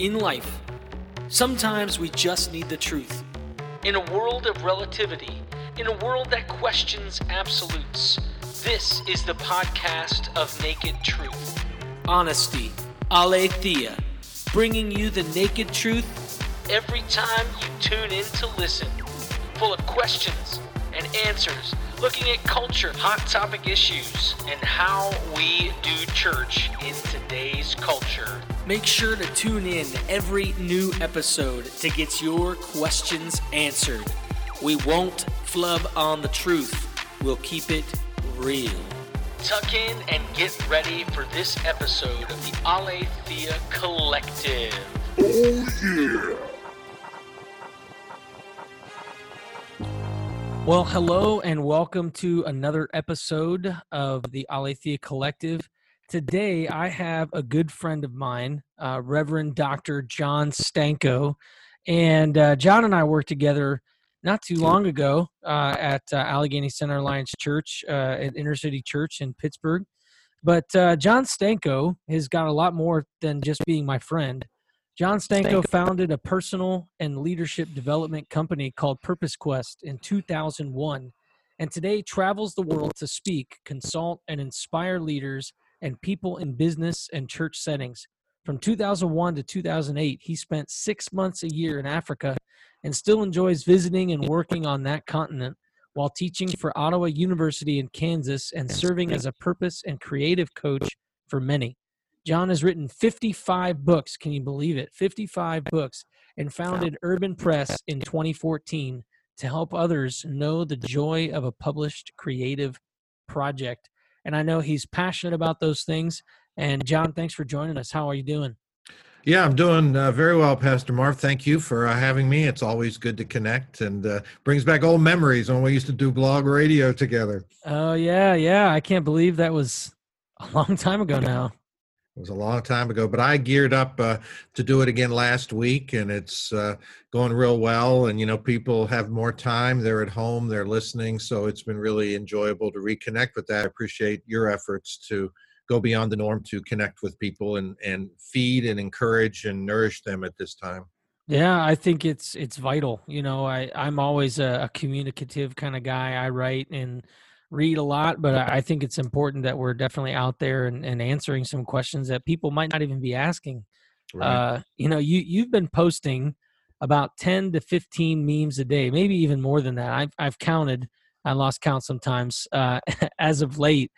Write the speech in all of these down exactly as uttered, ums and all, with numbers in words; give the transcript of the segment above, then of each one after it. in life. Sometimes we just need the truth. In a world of relativity, in a world that questions absolutes, this is the podcast of Naked Truth. Honesty, Aletheia, bringing you the naked truth every time you tune in to listen. Full of questions and answers, looking at culture, hot topic issues, and how we do church in today's culture. Make sure to tune in every new episode to get your questions answered. We won't flub on the truth. We'll keep it real. Tuck in and get ready for this episode of the Aletheia Collective. Oh, yeah. Well, hello and welcome to another episode of the Aletheia Collective. Today, I have a good friend of mine, uh, Reverend Doctor John Stanko, and uh, John and I worked together not too long ago uh, at uh, Allegheny Center Alliance Church uh, at Inner City Church in Pittsburgh. But uh, John Stanko has got a lot more than just being my friend. John Stanko founded a personal and leadership development company called Purpose Quest in two thousand one, and today travels the world to speak, consult, and inspire leaders and people in business and church settings. From two thousand one to two thousand eight, he spent six months a year in Africa and still enjoys visiting and working on that continent while teaching for Ottawa University in Kansas and serving as a purpose and creative coach for many. John has written fifty-five books, can you believe it? fifty-five books, and founded Urban Press in twenty fourteen to help others know the joy of a published creative project. And I know he's passionate about those things. And John, thanks for joining us. How are you doing? Yeah, I'm doing uh, very well, Pastor Marv. Thank you for uh, having me. It's always good to connect, and uh, brings back old memories when we used to do blog radio together. Oh, yeah, yeah. I can't believe that was a long time ago now. It was a long time ago, but I geared up uh, to do it again last week, and it's uh, going real well. And, you know, people have more time. They're at home. They're listening. So it's been really enjoyable to reconnect with that. I appreciate your efforts to go beyond the norm to connect with people and, and feed and encourage and nourish them at this time. Yeah, I think it's it's vital. You know, I, I'm always a, a communicative kind of guy. I write and read a lot, but I think it's important that we're definitely out there and, and answering some questions that people might not even be asking. Right. Uh, you know, you, you've been posting about ten to fifteen memes a day, maybe even more than that. I've, I've counted, I lost count sometimes uh, as of late.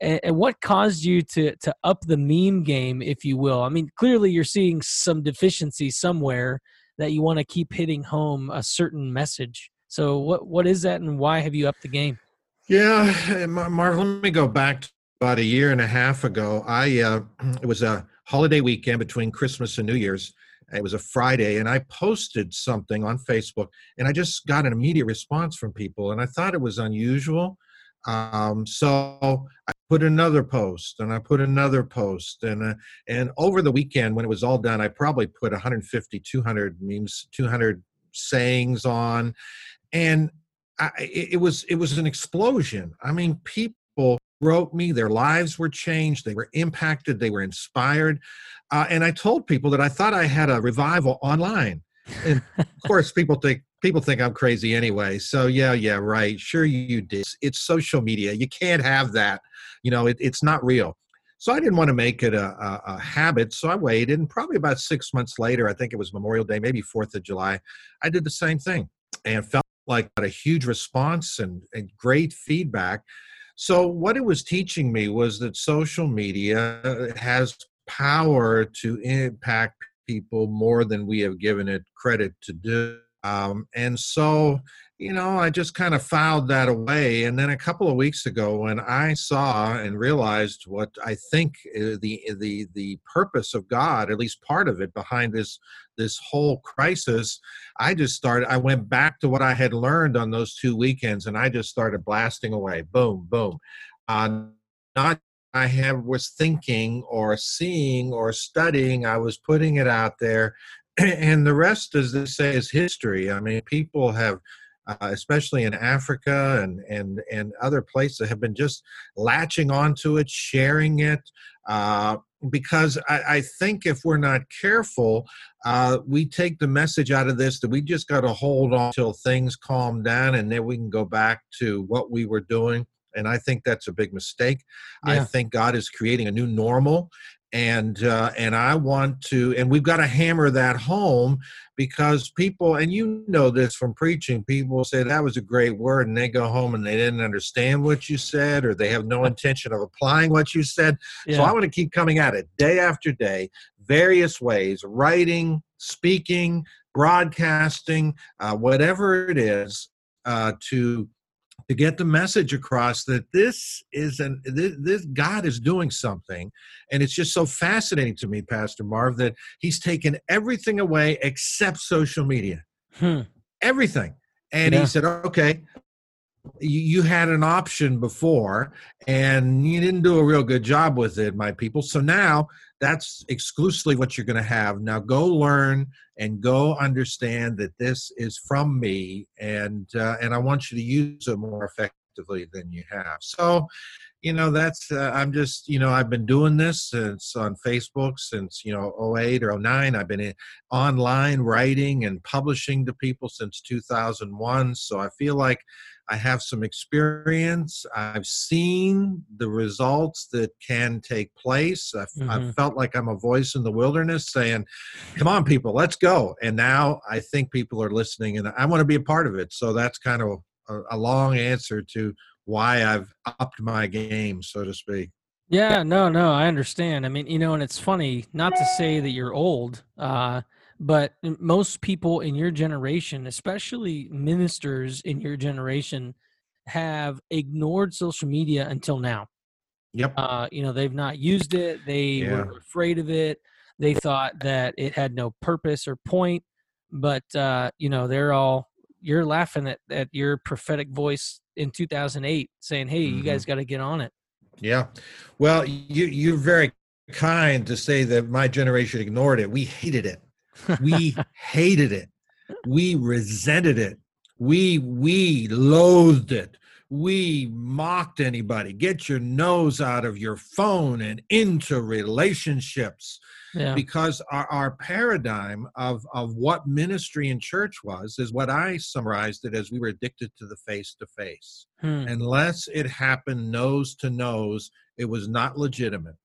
And, and what caused you to, to up the meme game, if you will? I mean, clearly you're seeing some deficiency somewhere that you want to keep hitting home a certain message. So what what is that, and why have you upped the game? Yeah, Marv, let me go back to about a year and a half ago. I uh, it was a holiday weekend between Christmas and New Year's. It was a Friday, and I posted something on Facebook, and I just got an immediate response from people, and I thought it was unusual. Um, so I put another post, and I put another post, and uh, and over the weekend when it was all done, I probably put one hundred fifty, two hundred memes, two hundred sayings on, and I, it was it was an explosion. I mean, people wrote me. Their lives were changed. They were impacted. They were inspired. Uh, and I told people that I thought I had a revival online. And of course, people think people think I'm crazy anyway. So yeah, yeah, right. Sure, you did. It's social media. You can't have that. You know, it, it's not real. So I didn't want to make it a, a, a habit, so I waited. And probably about six months later, I think it was Memorial Day, maybe Fourth of July, I did the same thing and felt like got a huge response and, and great feedback. So what it was teaching me was that social media has power to impact people more than we have given it credit to do. Um, and so, you know, I just kind of filed that away. And then a couple of weeks ago, when I saw and realized what I think the the the purpose of God, at least part of it, behind this this whole crisis, I just started, I went back to what I had learned on those two weekends, and I just started blasting away. Boom, boom. Uh, not I have was thinking or seeing or studying. I was putting it out there. And the rest, as they say, is history. I mean, people have, uh, especially in Africa and, and, and other places, have been just latching onto it, sharing it, uh, because I, I think if we're not careful, uh, we take the message out of this that we just got to hold on till things calm down, and then we can go back to what we were doing. And I think that's a big mistake. Yeah. I think God is creating a new normal. And uh, and I want to, and we've got to hammer that home, because people, and you know this from preaching, people say that was a great word, and they go home and they didn't understand what you said, or they have no intention of applying what you said. Yeah. So I want to keep coming at it day after day, various ways, writing, speaking, broadcasting, uh, whatever it is, uh, to to get the message across that this is an this, this God is doing something. And it's just so fascinating to me, Pastor Marv, that he's taken everything away except social media, hmm. everything. And yeah. he said, okay, you, you had an option before and you didn't do a real good job with it, my people. So now that's exclusively what you're going to have. Now go learn and go understand that this is from me, and uh, and I want you to use it more effectively than you have. So, you know, that's, uh, I'm just, you know, I've been doing this since on Facebook since, you know, oh eight or oh nine. I've been in online writing and publishing to people since two thousand one. So I feel like I have some experience. I've seen the results that can take place. I've, mm-hmm. I've felt like I'm a voice in the wilderness saying, come on, people, let's go. And now I think people are listening, and I want to be a part of it. So that's kind of a, a long answer to why I've upped my game, so to speak. Yeah, no, no, I understand. I mean, you know, and it's funny, not to say that you're old, uh, but most people in your generation, especially ministers in your generation, have ignored social media until now. Yep. Uh, you know, they've not used it. They yeah. were afraid of it. They thought that it had no purpose or point. But, uh, you know, they're all, you're laughing at, at your prophetic voice in two thousand eight saying, hey, mm-hmm. you guys got to get on it. Yeah. Well, you, you're very kind to say that my generation ignored it. We hated it. We hated it. We resented it. We we loathed it. We mocked anybody. Get your nose out of your phone and into relationships. Yeah. Because our, our paradigm of, of what ministry and church was is what I summarized it as: we were addicted to the face-to-face. Hmm. Unless it happened nose-to-nose, it was not legitimate.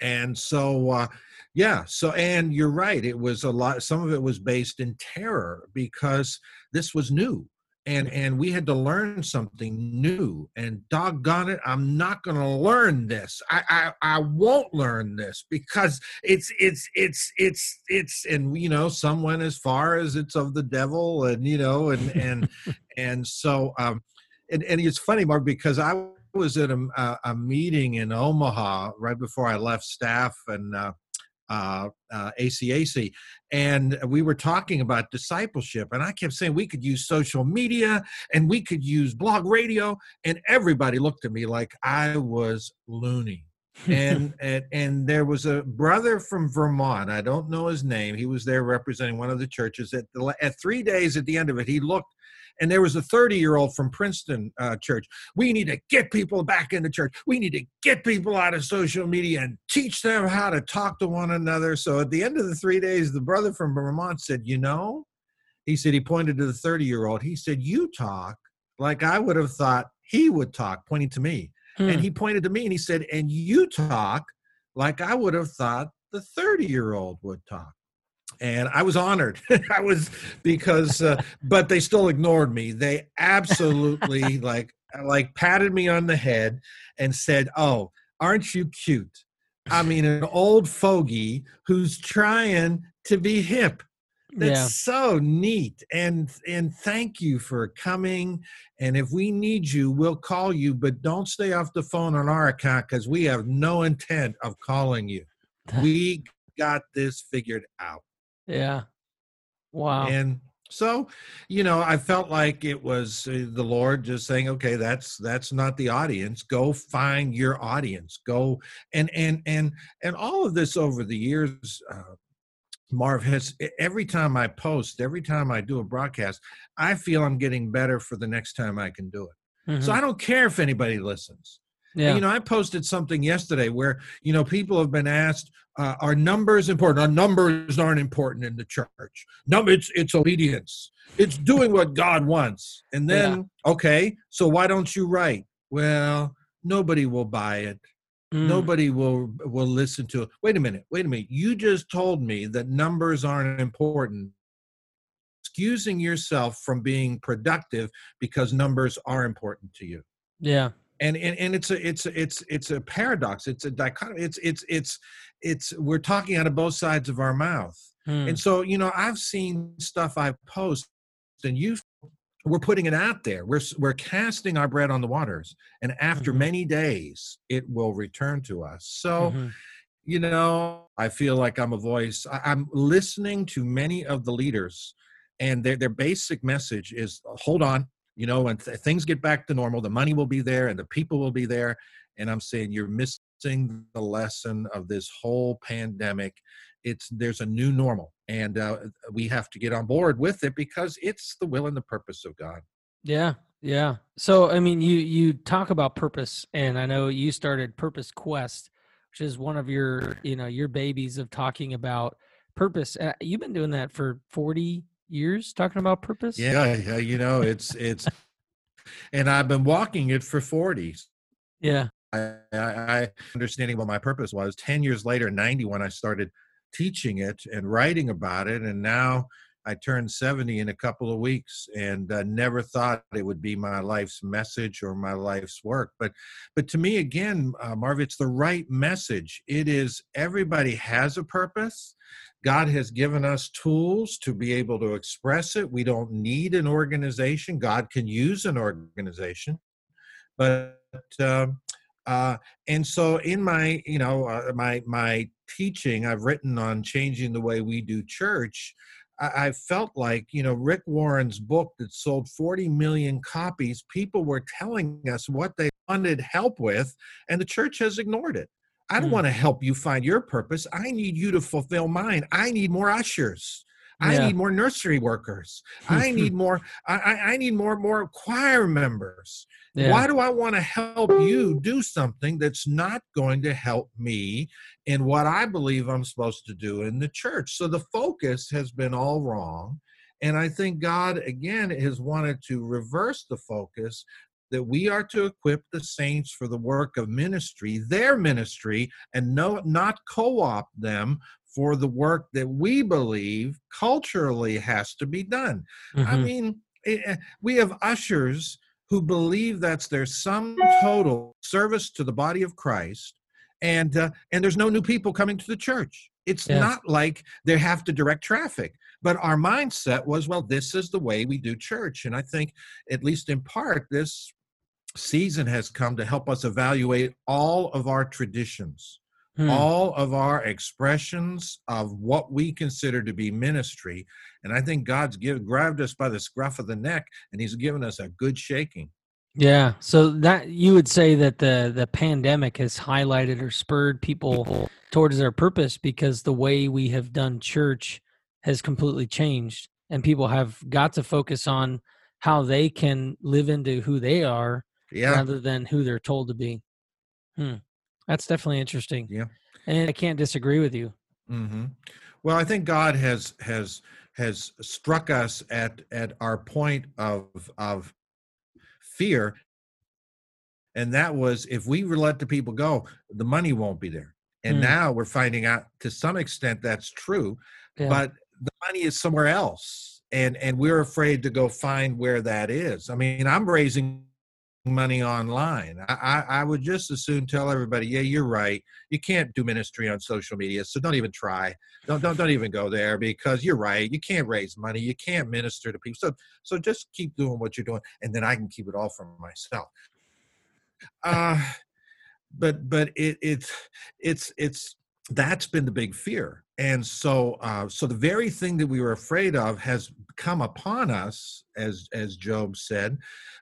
And so, uh, yeah, so, and you're right, it was a lot, some of it was based in terror because this was new, and, and we had to learn something new, and doggone it, I'm not going to learn this. I, I, I won't learn this because it's, it's, it's, it's, it's, and you know, some went as far as it's of the devil, and, you know, and, and, and so, um, and, and it's funny, Mark, because I was at a, a, a meeting in Omaha right before I left staff and uh, uh, uh, A C A C, and we were talking about discipleship, and I kept saying we could use social media and we could use blog radio, and everybody looked at me like I was loony. and, and and there was a brother from Vermont, I don't know his name, he was there representing one of the churches. At the, at three days at the end of it, he looked, and there was a thirty-year-old from Princeton uh, church. We need to get people back into church. We need to get people out of social media and teach them how to talk to one another. So at the end of the three days, the brother from Vermont said, you know, he said, he pointed to the thirty-year-old. He said, you talk like I would have thought he would talk, pointing to me. Hmm. And he pointed to me and he said, and you talk like I would have thought the thirty-year-old would talk. And I was honored. I was, because, uh, but they still ignored me. They absolutely like, like patted me on the head and said, oh, aren't you cute? I mean, an old fogey who's trying to be hip. That's yeah. so neat. And, and thank you for coming. And if we need you, we'll call you, but don't stay off the phone on our account, 'cause we have no intent of calling you. We got this figured out. Yeah. Wow. And so, you know, I felt like it was the Lord just saying, okay, that's, that's not the audience. Go find your audience. Go. And, and, and, and all of this over the years, uh, Marv, has, every time I post, every time I do a broadcast, I feel I'm getting better for the next time I can do it. Mm-hmm. So I don't care if anybody listens. Yeah. And, you know, I posted something yesterday where, you know, people have been asked, uh, are numbers important? Our numbers aren't important in the church. No, it's, it's obedience. It's doing what God wants. And then, yeah. okay, so why don't you write? Well, nobody will buy it. Mm. Nobody will will listen to it. Wait a minute. Wait a minute. You just told me that numbers aren't important. Excusing yourself from being productive because numbers are important to you. Yeah. And and and it's a it's a, it's it's a paradox. It's a dichotomy. It's it's it's it's we're talking out of both sides of our mouth. Mm. And so, you know, I've seen stuff I post, and you've. We're putting it out there. We're we're casting our bread on the waters, and after mm-hmm. many days, it will return to us. So, mm-hmm. you know, I feel like I'm a voice. I, I'm listening to many of the leaders, and their their basic message is: hold on, you know, when th- things get back to normal, the money will be there, and the people will be there. And I'm saying you're missing the lesson of this whole pandemic. It's there's a new normal. And uh, we have to get on board with it because it's the will and the purpose of God. Yeah, yeah. So, I mean, you you talk about purpose, and I know you started Purpose Quest, which is one of your, you know, your babies of talking about purpose. Uh, you've been doing that for forty years, talking about purpose? Yeah, yeah, you know, it's, it's, and I've been walking it for forty. Yeah. I, I, I understanding what my purpose was. ten years later, in ninety-one, I started teaching it and writing about it, and now I turned seventy in a couple of weeks, and uh, never thought it would be my life's message or my life's work. But, but to me, again, uh, Marv, it's the right message. It is everybody has a purpose. God has given us tools to be able to express it. We don't need an organization. God can use an organization, but. Uh, Uh, and so in my, you know, uh, my my teaching, I've written on changing the way we do church. I, I felt like, you know, Rick Warren's book that sold forty million copies, people were telling us what they wanted help with, and the church has ignored it. I don't mm. want to help you find your purpose. I need you to fulfill mine. I need more ushers. I yeah. need more nursery workers. I need more. I, I need more more choir members. Yeah. Why do I want to help you do something that's not going to help me in what I believe I'm supposed to do in the church? So the focus has been all wrong, and I think God again has wanted to reverse the focus that we are to equip the saints for the work of ministry, their ministry, and no, not co-opt them for the work that we believe culturally has to be done. Mm-hmm. I mean, it, we have ushers who believe that's their sum total service to the body of Christ, and uh, and there's no new people coming to the church. It's yeah. not like they have to direct traffic. But our mindset was, well, this is the way we do church. And I think, at least in part, this season has come to help us evaluate all of our traditions. Hmm. All of our expressions of what we consider to be ministry. And I think God's give, grabbed us by the scruff of the neck, and he's given us a good shaking. Yeah. So that you would say that the, the pandemic has highlighted or spurred people towards their purpose because the way we have done church has completely changed, and people have got to focus on how they can live into who they are yeah. rather than who they're told to be. Hmm. That's definitely interesting. Yeah. And I can't disagree with you. Mm-hmm. Well, I think God has has has struck us at at our point of of fear. And that was, if we let the people go, the money won't be there. And mm. now we're finding out to some extent that's true, yeah. but the money is somewhere else. And and we're afraid to go find where that is. I mean, I'm raising money online. I, I would just as soon tell everybody, yeah, you're right. You can't do ministry on social media, so don't even try. Don't don't don't even go there because you're right. You can't raise money. You can't minister to people. So so just keep doing what you're doing, and then I can keep it all for myself. Uh but but it it's it's it's that's been the big fear, and so uh, so the very thing that we were afraid of has come upon us, as as Job said.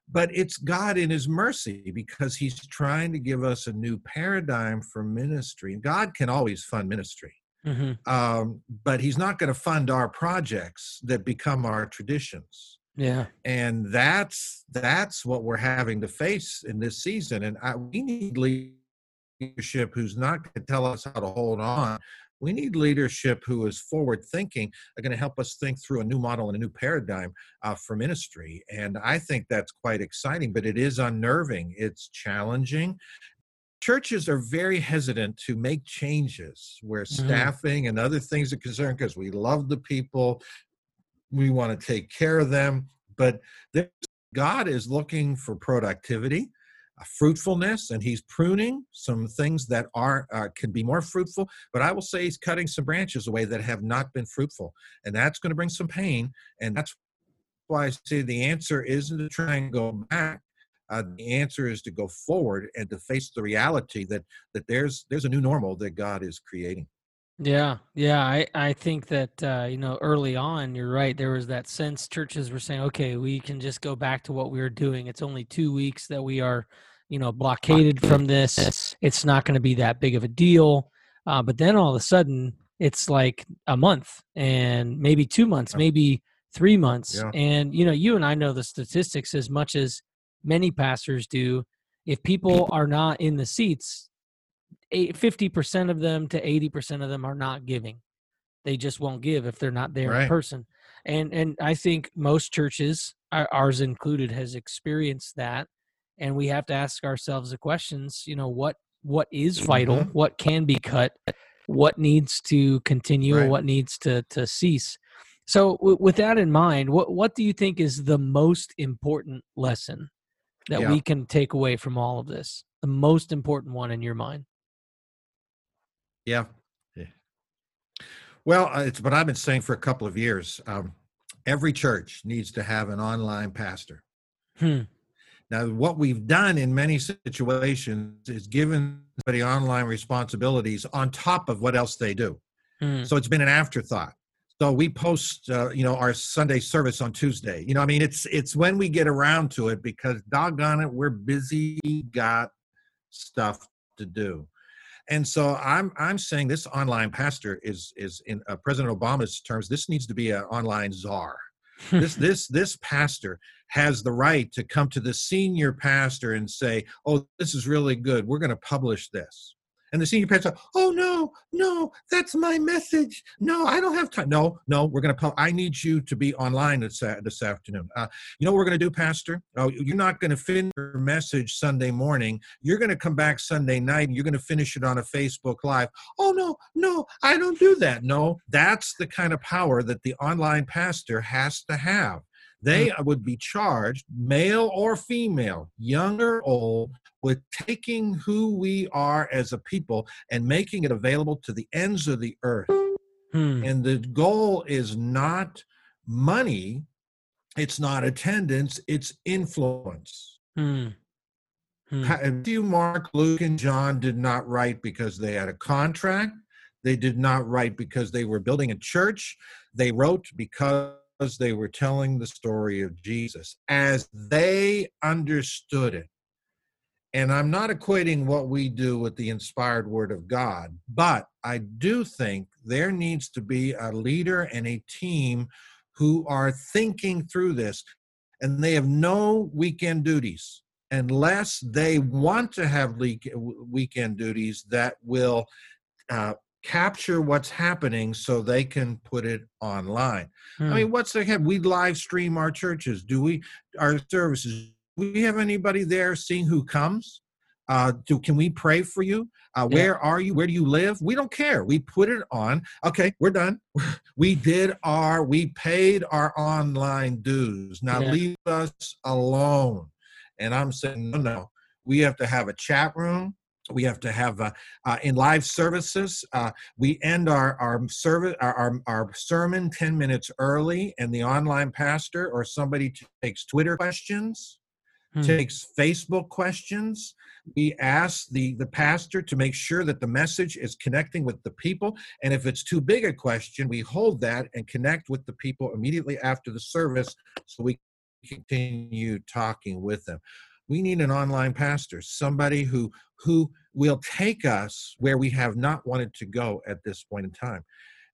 But it's God in his mercy, because he's trying to give us a new paradigm for ministry. And God can always fund ministry, mm-hmm. um, but he's not going to fund our projects that become our traditions. Yeah. And that's that's what we're having to face in this season. And I, we need leadership who's not going to tell us how to hold on. We need leadership who is forward-thinking, are going to help us think through a new model and a new paradigm uh, for ministry. And I think that's quite exciting, but it is unnerving. It's challenging. Churches are very hesitant to make changes where mm-hmm. staffing and other things are concerned because we love the people. We want to take care of them. But God is looking for productivity, fruitfulness, and he's pruning some things that are uh, can be more fruitful, but I will say he's cutting some branches away that have not been fruitful, and that's going to bring some pain. And that's why I say the answer isn't to try and go back. Uh, the answer is to go forward and to face the reality that that there's there's a new normal that God is creating. Yeah, yeah, I I think that uh, you know, early on, you're right. There was that sense churches were saying, okay, we can just go back to what we were doing. It's only two weeks that we are, you know, blockaded from this. It's not going to be that big of a deal. Uh, but then all of a sudden, it's like a month, and maybe two months, maybe three months. Yeah. And you know, you and I know the statistics as much as many pastors do. If people are not in the seats, fifty percent of them to eighty percent of them are not giving. They just won't give if they're not there right. in person. And and I think most churches, ours included, has experienced that. And we have to ask ourselves the questions, you know, what what is vital? Mm-hmm. What can be cut? What needs to continue? Right. What needs to, to cease? So w- with that in mind, what, what do you think is the most important lesson that yeah. we can take away from all of this? The most important one in your mind? Yeah. yeah. Well, it's what I've been saying for a couple of years. Um, every church needs to have an online pastor. Hmm. Now, what we've done in many situations is given somebody online responsibilities on top of what else they do. Hmm. So it's been an afterthought. So we post, uh, you know, our Sunday service on Tuesday. You know, I mean, it's it's when we get around to it, because doggone it, we're busy, got stuff to do. And so I'm I'm saying this online pastor is is in uh, President Obama's terms. This needs to be an online czar. This this this pastor has the right to come to the senior pastor and say, "Oh, this is really good. We're going to publish this." And the senior pastor, "Oh no, no, that's my message. No, I don't have time. No, no, we're going to. Pub- I need you to be online this uh, this afternoon. Uh, you know what we're going to do, Pastor? Oh, you're not going to finish your message Sunday morning. You're going to come back Sunday night, and you're going to finish it on a Facebook Live. Oh no, no, I don't do that. No, that's the kind of power that the online pastor has to have. They would be charged, male or female, young or old, with taking who we are as a people and making it available to the ends of the earth. Hmm. And the goal is not money. It's not attendance. It's influence. Hmm. Hmm. Matthew, Mark, Luke, and John did not write because they had a contract. They did not write because they were building a church. They wrote because they were telling the story of Jesus as they understood it. And I'm not equating what we do with the inspired word of God, but I do think there needs to be a leader and a team who are thinking through this, and they have no weekend duties unless they want to have weekend duties that will uh, capture what's happening so they can put it online. Hmm. I mean, what's the heck? We live stream our churches. Do we, our services? Do we have anybody there seeing who comes? Uh, do, can we pray for you? Uh, where yeah. are you? Where do you live? We don't care. We put it on. Okay, we're done. We did our, we paid our online dues. Now yeah. leave us alone. And I'm saying, no, no. We have to have a chat room. We have to have uh, uh, in live services. Uh, we end our our service our, our our sermon ten minutes early, and the online pastor or somebody takes Twitter questions, hmm. takes Facebook questions. We ask the the pastor to make sure that the message is connecting with the people, and if it's too big a question, we hold that and connect with the people immediately after the service, so we continue talking with them. We need an online pastor, somebody who who will take us where we have not wanted to go at this point in time.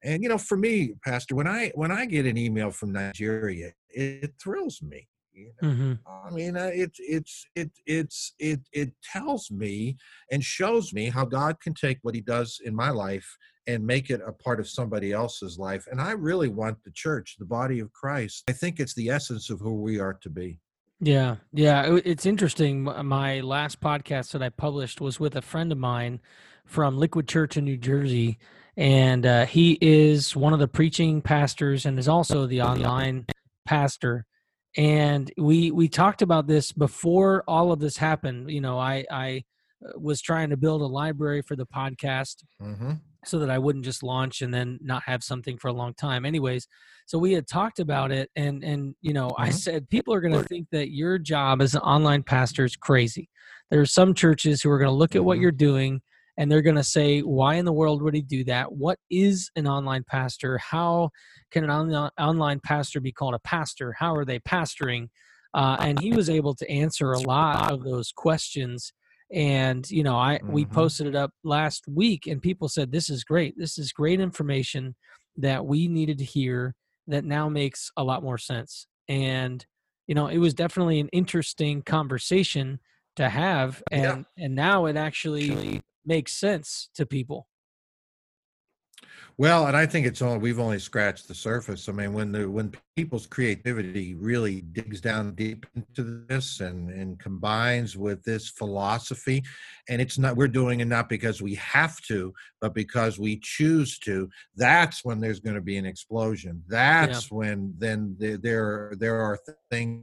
And, you know, for me, Pastor, when I when I get an email from Nigeria, it, it thrills me. You know? Mm-hmm. I mean, it's it's it it's it it tells me and shows me how God can take what He does in my life and make it a part of somebody else's life. And I really want the church, the body of Christ. I think it's the essence of who we are to be. Yeah, yeah. It's interesting. My last podcast that I published was with a friend of mine from Liquid Church in New Jersey, and uh, he is one of the preaching pastors and is also the online pastor. And we we talked about this before all of this happened. You know, I, I was trying to build a library for the podcast mm-hmm. so that I wouldn't just launch and then not have something for a long time. Anyways, so we had talked about it, and, and you know, mm-hmm. I said, people are going to think that your job as an online pastor is crazy. There are some churches who are going to look mm-hmm. at what you're doing, and they're going to say, why in the world would he do that? What is an online pastor? How can an on- online pastor be called a pastor? How are they pastoring? Uh, and he was able to answer a lot of those questions. And, you know, I mm-hmm. we posted it up last week, and people said, this is great. This is great information that we needed to hear that now makes a lot more sense. And, you know, it was definitely an interesting conversation to have. And, yeah. and now it actually makes sense to people. Well, and I think it's all, we've only scratched the surface. I mean, when the when people's creativity really digs down deep into this and, and combines with this philosophy, and it's not, we're doing it not because we have to, but because we choose to, that's when there's going to be an explosion. That's yeah. when then there, there, there are things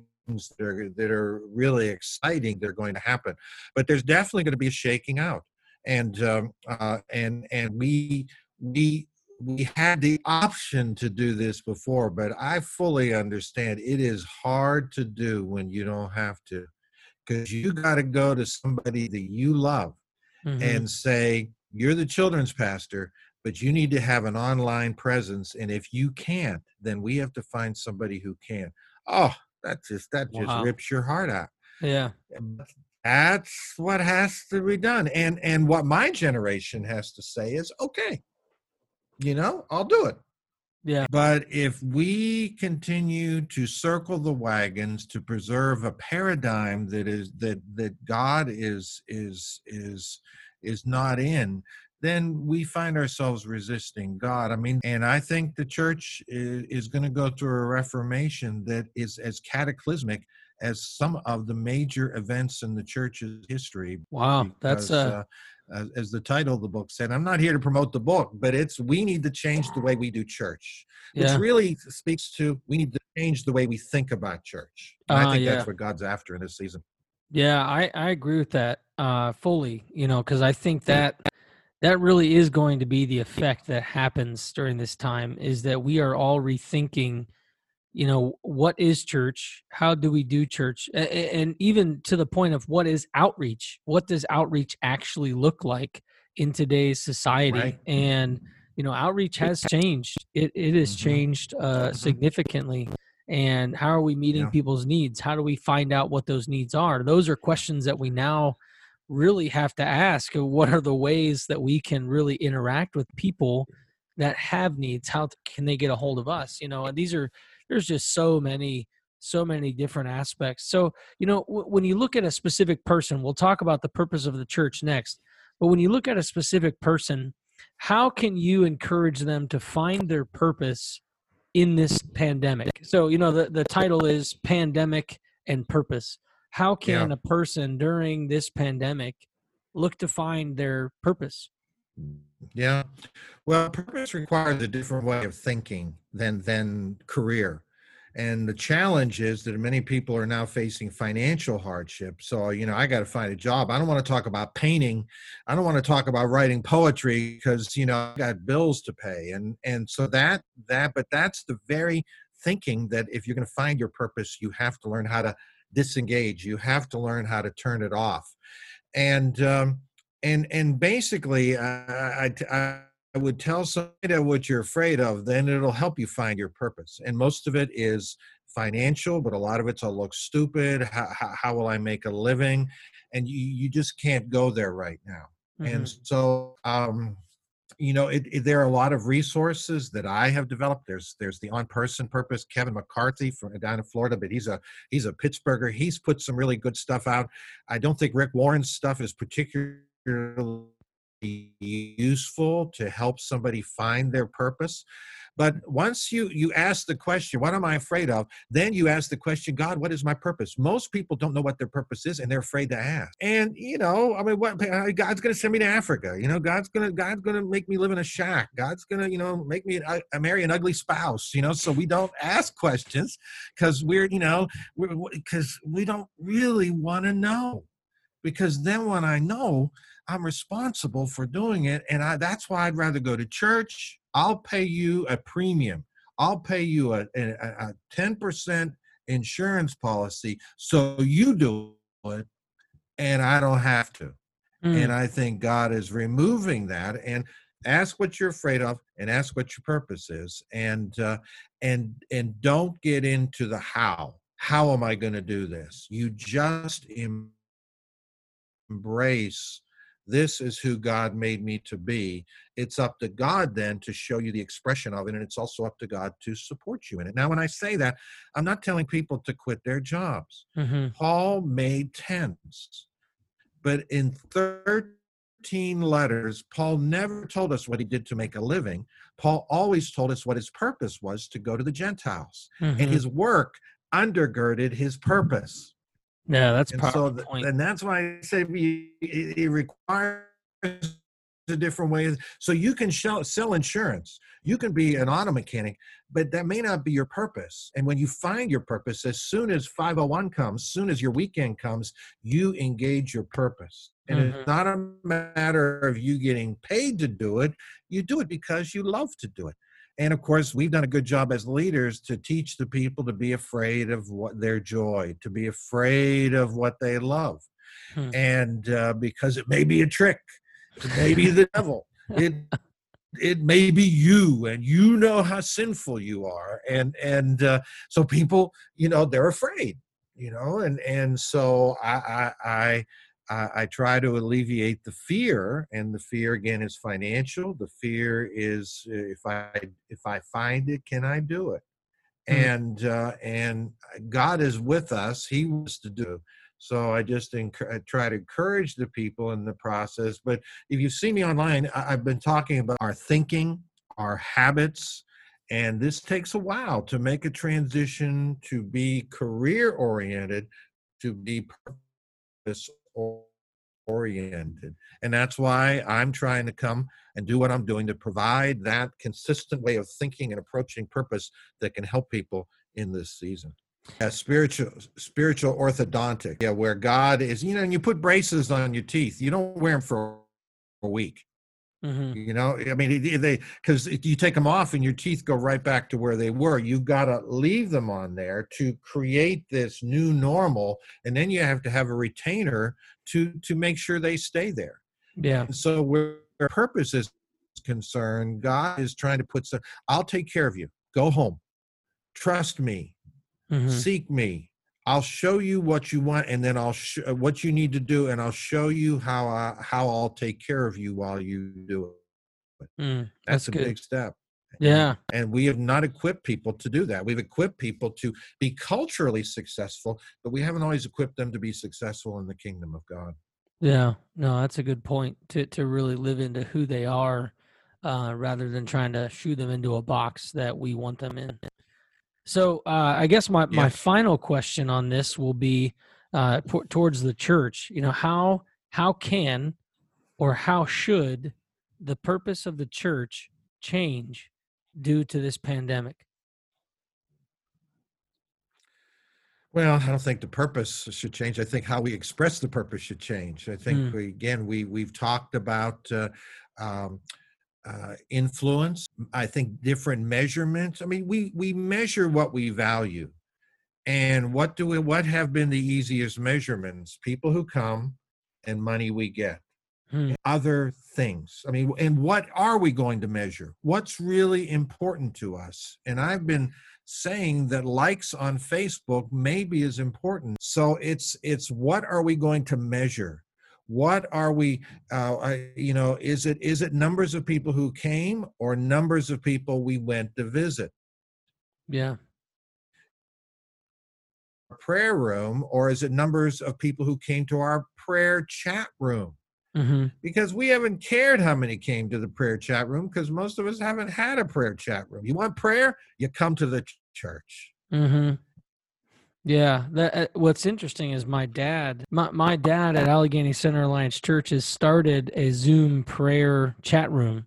that are, that are really exciting that are going to happen. But there's definitely going to be a shaking out. And um, uh, and and we we we had the option to do this before, but I fully understand it is hard to do when you don't have to, because you got to go to somebody that you love mm-hmm. and say, you're the children's pastor, but you need to have an online presence, and if you can't, then we have to find somebody who can. Oh, that just that wow. just rips your heart out. Yeah. That's what has to be done. And and what my generation has to say is, okay, you know, I'll do it. Yeah. But if we continue to circle the wagons to preserve a paradigm that is that that God is is is is not in, then we find ourselves resisting God. I mean, and I think the church is, is going to go through a reformation that is as cataclysmic as some of the major events in the church's history. Wow, because, that's a... Uh, uh, as the title of the book said, I'm not here to promote the book, but it's, we need to change the way we do church, which yeah. really speaks to, we need to change the way we think about church. And uh, I think yeah. that's what God's after in this season. Yeah, I, I agree with that uh, fully, you know, because I think that that really is going to be the effect that happens during this time, is that we are all rethinking, you know, what is church? How do we do church? And even to the point of what is outreach? What does outreach actually look like in today's society? Right. And, you know, outreach has changed. It it has mm-hmm. changed uh, significantly. And how are we meeting yeah. people's needs? How do we find out what those needs are? Those are questions that we now really have to ask. What are the ways that we can really interact with people that have needs? How can they get a hold of us? You know, and these are, there's just so many, so many different aspects. So, you know, w- when you look at a specific person, we'll talk about the purpose of the church next, but when you look at a specific person, how can you encourage them to find their purpose in this pandemic? So, you know, the, the title is Pandemic and Purpose. How can yeah. a person during this pandemic look to find their purpose? Yeah. Well, purpose requires a different way of thinking than than career. And the challenge is that many people are now facing financial hardship. So, you know, I got to find a job. I don't want to talk about painting. I don't want to talk about writing poetry because, you know, I got bills to pay. And and so that that but that's the very thinking that if you're going to find your purpose, you have to learn how to disengage. You have to learn how to turn it off. And um And and basically, uh, I, I would tell somebody what you're afraid of, then it'll help you find your purpose. And most of it is financial, but a lot of it's, I'll look stupid. How, how, how will I make a living? And you, you just can't go there right now. Mm-hmm. And so um, you know, it, it, there are a lot of resources that I have developed. There's there's the On Person Purpose, Kevin McCarthy from down in Florida, but he's a he's a Pittsburgher. He's put some really good stuff out. I don't think Rick Warren's stuff is particularly useful to help somebody find their purpose. But once you, you ask the question, what am I afraid of? Then you ask the question, God, what is my purpose? Most people don't know what their purpose is, and they're afraid to ask. And, you know, I mean, what, God's going to send me to Africa. You know, God's going to God's going to make me live in a shack. God's going to, you know, make me I, I marry an ugly spouse, you know, so we don't ask questions because we're, you know, because we don't really want to know. Because then when I know, I'm responsible for doing it. And I, that's why I'd rather go to church. I'll pay you a premium. I'll pay you a, a, a ten percent insurance policy so you do it and I don't have to. Mm. And I think God is removing that. And ask what you're afraid of and ask what your purpose is. And, uh, and, and don't get into the how. How am I going to do this? You just em- embrace this is who God made me to be. It's up to God then to show you the expression of it, and it's also up to God to support you in it. Now, when I say that, I'm not telling people to quit their jobs. Mm-hmm. Paul made tents, but in thirteen letters, Paul never told us what he did to make a living. Paul always told us what his purpose was, to go to the Gentiles, mm-hmm. and his work undergirded his purpose. Yeah, that's and so the, point. And that's why I say it, it requires a different way. So you can sell, sell insurance. You can be an auto mechanic, but that may not be your purpose. And when you find your purpose, as soon as five oh one comes, as soon as your weekend comes, you engage your purpose. And mm-hmm. it's not a matter of you getting paid to do it. You do it because you love to do it. And of course, we've done a good job as leaders to teach the people to be afraid of what their joy, to be afraid of what they love. Hmm. And uh, because it may be a trick, it may be the devil, it it may be you, and you know how sinful you are. And and uh, so people, you know, they're afraid, you know, and, and so I I, I I try to alleviate the fear, and the fear again is financial. The fear is if I if I find it, can I do it? Mm-hmm. And uh, and God is with us; He wants to do. So I just enc- I try to encourage the people in the process. But if you see me online, I- I've been talking about our thinking, our habits, and this takes a while to make a transition to be career oriented, to be purpose oriented. And that's why I'm trying to come and do what I'm doing to provide that consistent way of thinking and approaching purpose that can help people in this season. Yeah, spiritual, spiritual orthodontic. Yeah, where God is, you know, and you put braces on your teeth. You don't wear them for a week. Mm-hmm. You know, I mean, they, because you take them off and your teeth go right back to where they were. You've got to leave them on there to create this new normal. And then you have to have a retainer to, to make sure they stay there. Yeah. And so where purpose is concerned, God is trying to put some, I'll take care of you. Go home. Trust me. Mm-hmm. Seek me. I'll show you what you want, and then I'll sh- what you need to do, and I'll show you how I, how I'll take care of you while you do it. Mm, that's, that's a good. Big step. Yeah, and we have not equipped people to do that. We've equipped people to be culturally successful, but we haven't always equipped them to be successful in the kingdom of God. Yeah, no, that's a good point. To to really live into who they are, uh, rather than trying to shoo them into a box that we want them in. So uh, I guess my, my yeah. final question on this will be uh, p- towards the church. You know, how how can or how should the purpose of the church change due to this pandemic? Well, I don't think the purpose should change. I think how we express the purpose should change. I think mm. we, again we we've talked about. Uh, um, Uh, influence, I think different measurements. I mean, we we measure what we value, and what do we? What have been the easiest measurements? People who come, and money we get, hmm. other things. I mean, and what are we going to measure? What's really important to us? And I've been saying that likes on Facebook may be as important. So it's it's what are we going to measure? What are we, uh, I, you know, is it is it numbers of people who came or numbers of people we went to visit? Yeah. Prayer room, or is it numbers of people who came to our prayer chat room? Mm-hmm. Because we haven't cared how many came to the prayer chat room, because most of us haven't had a prayer chat room. You want prayer? You come to the ch- church. Mm-hmm. Yeah. That, uh, what's interesting is my dad, my, my dad at Allegheny Center Alliance Church has started a Zoom prayer chat room.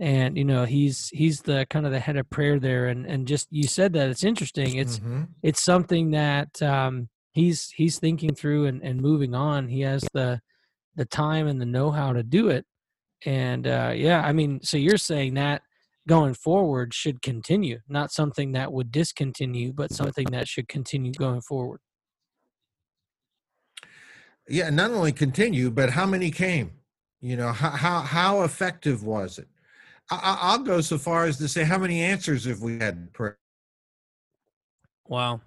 And, you know, he's, he's the kind of the head of prayer there. And, and just, you said that it's interesting. It's, mm-hmm. it's something that, um, he's, he's thinking through and, and moving on. He has the, the time and the know-how to do it. And, uh, yeah, I mean, so you're saying that going forward should continue, not something that would discontinue, but something that should continue going forward. Yeah. Not only continue, but how many came, you know, how, how, how effective was it? I'll go so far as to say, how many answers have we had? Prayer? Wow.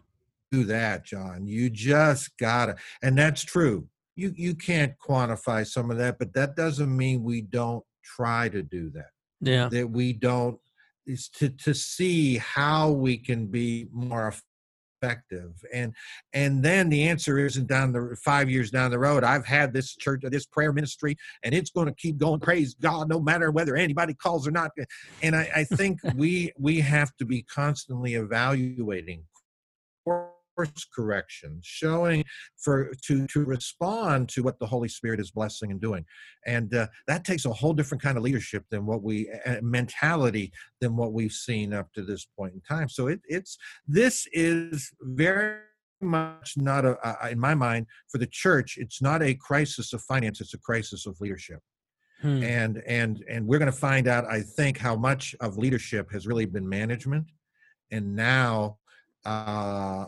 Do that, John. You just gotta, and that's true. You you can't quantify some of that, but that doesn't mean we don't try to do that. Yeah. That we don't is to to see how we can be more effective, and and then the answer isn't down the five years down the road. I've had this church, this prayer ministry, and it's going to keep going. Praise God, no matter whether anybody calls or not. And I, I think we we have to be constantly evaluating course corrections, showing for to to respond to what the Holy Spirit is blessing and doing, and uh, that takes a whole different kind of leadership than what we uh, mentality than what we've seen up to this point in time. So it, it's this is very much not a uh, in my mind for the church. It's not a crisis of finance; it's a crisis of leadership. Hmm. And and and we're going to find out, I think, how much of leadership has really been management, and now. Uh,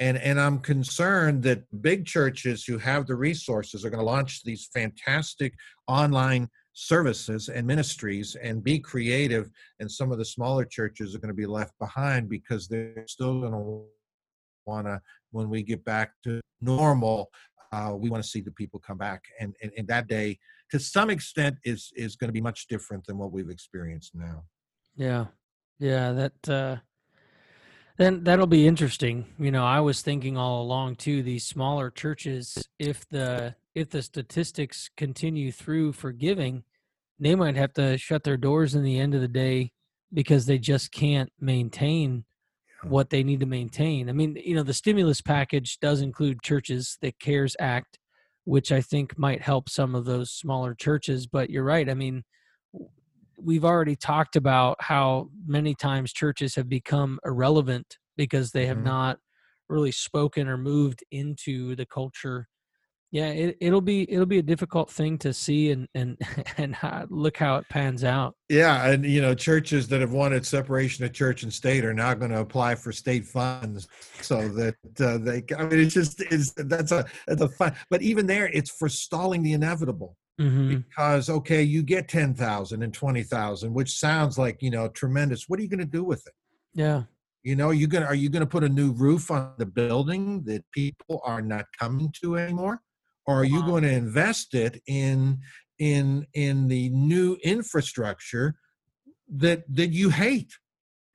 And and I'm concerned that big churches who have the resources are going to launch these fantastic online services and ministries and be creative, and some of the smaller churches are going to be left behind because they're still going to want to, when we get back to normal, uh, we want to see the people come back. And, and, and that day, to some extent, is is going to be much different than what we've experienced now. Yeah. Yeah, that... Uh... Then that'll be interesting. You know, I was thinking all along too, these smaller churches, if the if the statistics continue through for giving, they might have to shut their doors in the end of the day because they just can't maintain what they need to maintain. I mean, you know, the stimulus package does include churches, the CARES Act, which I think might help some of those smaller churches. But you're right. I mean, we've already talked about how many times churches have become irrelevant because they have mm-hmm. not really spoken or moved into the culture. Yeah, it, it'll be it'll be a difficult thing to see and and and how, look how it pans out. Yeah, and you know, churches that have wanted separation of church and state are now going to apply for state funds so that uh, they. I mean, it's just is that's a that's a fun. But even there, it's forestalling the inevitable. Mm-hmm. Because, okay, you get ten thousand and twenty thousand, which sounds like, you know, tremendous. What are you going to do with it? Yeah. You know, you're going to, are you going to put a new roof on the building that people are not coming to anymore? Or are you going to invest it in, in, in the new infrastructure that, that you hate?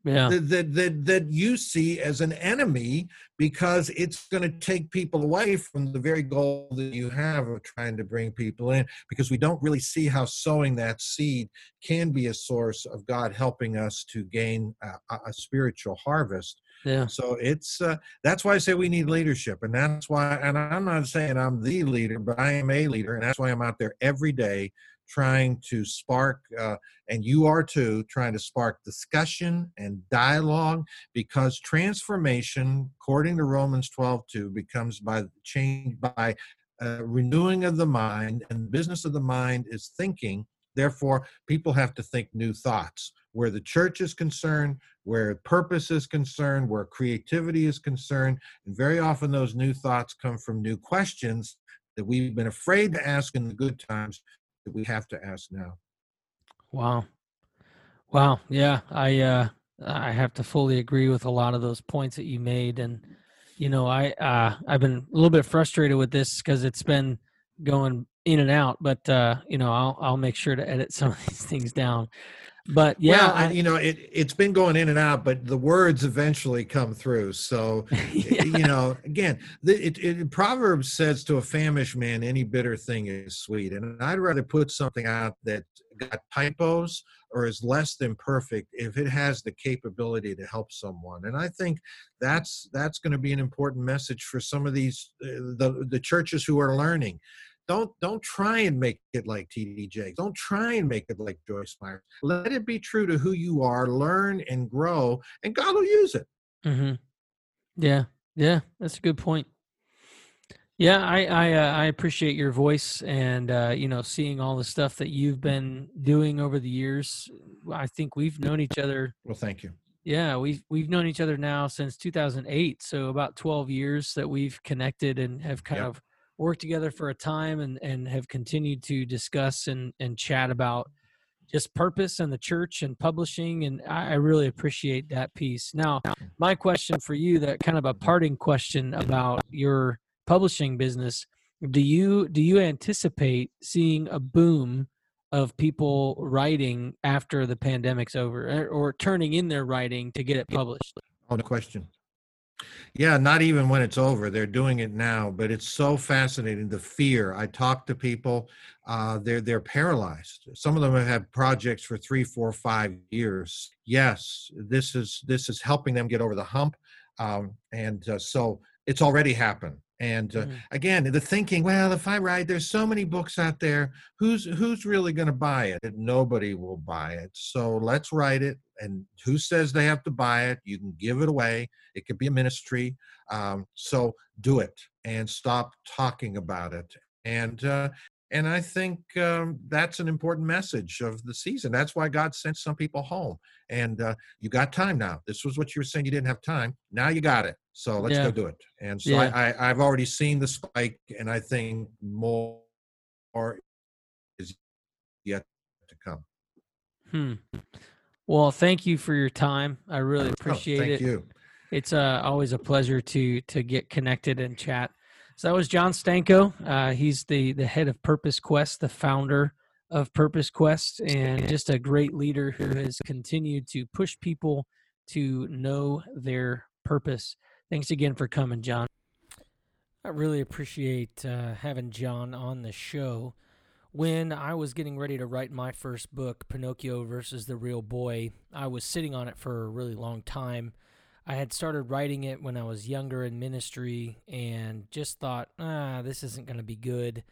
Yeah. That, that, that, that you see as an enemy because it's going to take people away from the very goal that you have of trying to bring people in, because we don't really see how sowing that seed can be a source of God helping us to gain a, a spiritual harvest. Yeah. So it's uh, that's why I say we need leadership, and that's why, and I'm not saying I'm the leader, but I am a leader, and that's why I'm out there every day trying to spark, uh, and you are too, trying to spark discussion and dialogue, because transformation, according to Romans twelve two, becomes by change, by uh, renewing of the mind, and the business of the mind is thinking. Therefore, people have to think new thoughts. Where the church is concerned, where purpose is concerned, where creativity is concerned, and very often those new thoughts come from new questions that we've been afraid to ask in the good times, that we have to ask now. Wow. Wow. Yeah. I, uh, I have to fully agree with a lot of those points that you made. And, you know, I, uh, I've been a little bit frustrated with this because it's been going in and out, but uh, you know, I'll I'll make sure to edit some of these things down. But yeah, well, I, you know, it it's been going in and out, but the words eventually come through. So, yeah. you know, again, the, it, it Proverbs says to a famished man, any bitter thing is sweet, and I'd rather put something out that got typos or is less than perfect if it has the capability to help someone. And I think that's that's going to be an important message for some of these uh, the the churches who are learning. Don't don't try and make it like T D Jakes. Don't try and make it like Joyce Meyer. Let it be true to who you are. Learn and grow, and God will use it. Mm-hmm. Yeah, yeah, that's a good point. Yeah, I I, uh, I appreciate your voice, and uh, you know, seeing all the stuff that you've been doing over the years. I think we've known each other. Well, thank you. Yeah, we've we've known each other now since two thousand eight, so about twelve years that we've connected and have kind yep. of. worked together for a time and, and have continued to discuss and, and chat about just purpose and the church and publishing. And I, I really appreciate that piece. Now, my question for you, that kind of a parting question about your publishing business, do you, do you anticipate seeing a boom of people writing after the pandemic's over, or, or turning in their writing to get it published? Oh, no question. Yeah, not even when it's over. They're doing it now, but it's so fascinating, the fear. I talk to people, uh, they're they're paralyzed. Some of them have had projects for three, four, five years. Yes, this is this is helping them get over the hump, um, and uh, so it's already happened. And uh, mm. again, the thinking, well, if I write, there's so many books out there. Who's who's really going to buy it? Nobody will buy it. So let's write it. And who says they have to buy it? You can give it away. It could be a ministry. Um, so do it and stop talking about it. And uh, and I think um, that's an important message of the season. That's why God sent some people home. And uh, you got time now. This was what you were saying you didn't have time. Now you got it. So let's yeah. go do it. And so yeah. I, I, I've already seen the spike, and I think more is yet to come. Hmm. Well, thank you for your time. I really appreciate oh, thank it. Thank you. It's uh, always a pleasure to to get connected and chat. So that was John Stanko. Uh, he's the the head of Purpose Quest, the founder of Purpose Quest, and just a great leader who has continued to push people to know their purpose. Thanks again for coming, John. I really appreciate uh, having John on the show. When I was getting ready to write my first book, Pinocchio Versus The Real Boy, I was sitting on it for a really long time. I had started writing it when I was younger in ministry and just thought, ah, this isn't going to be good.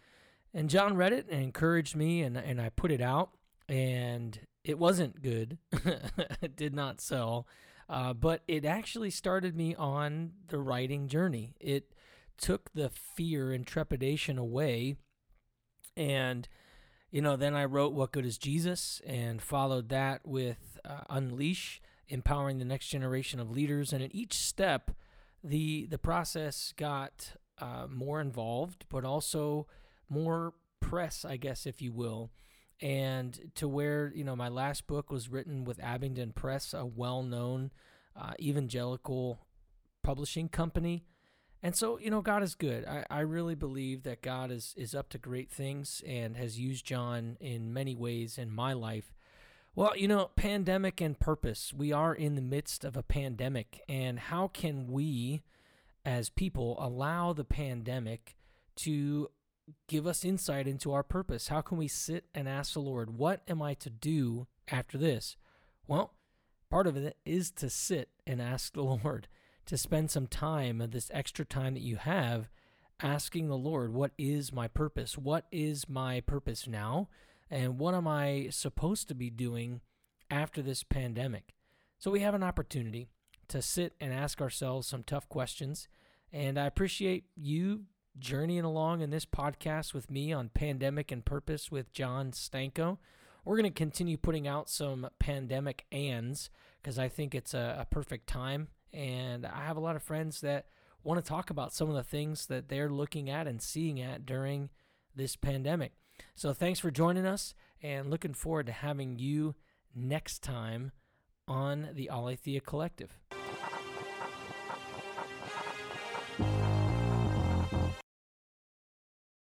And John read it and encouraged me, and, and I put it out, and it wasn't good. It did not sell. Uh, but it actually started me on the writing journey. It took the fear and trepidation away. And, you know, then I wrote What Good Is Jesus? And followed that with uh, Unleash, empowering the next generation of leaders. And at each step, the the process got uh, more involved, but also more press, I guess, if you will. And to where, you know, my last book was written with Abingdon Press, a well-known uh, evangelical publishing company. And so, you know, God is good. I, I really believe that God is, is up to great things and has used John in many ways in my life. Well, you know, pandemic and purpose. We are in the midst of a pandemic. And how can we, as people, allow the pandemic to give us insight into our purpose? How can we sit and ask the Lord, what am I to do after this? Well, part of it is to sit and ask the Lord, to spend some time, this extra time that you have, asking the Lord, what is my purpose? What is my purpose now? And what am I supposed to be doing after this pandemic? So we have an opportunity to sit and ask ourselves some tough questions. And I appreciate you journeying along in this podcast with me on Pandemic and Purpose with John Stanko. We're going to continue putting out some pandemic ands because I think it's a, a perfect time. And I have a lot of friends that want to talk about some of the things that they're looking at and seeing at during this pandemic. So thanks for joining us, and looking forward to having you next time on the Aletheia Collective.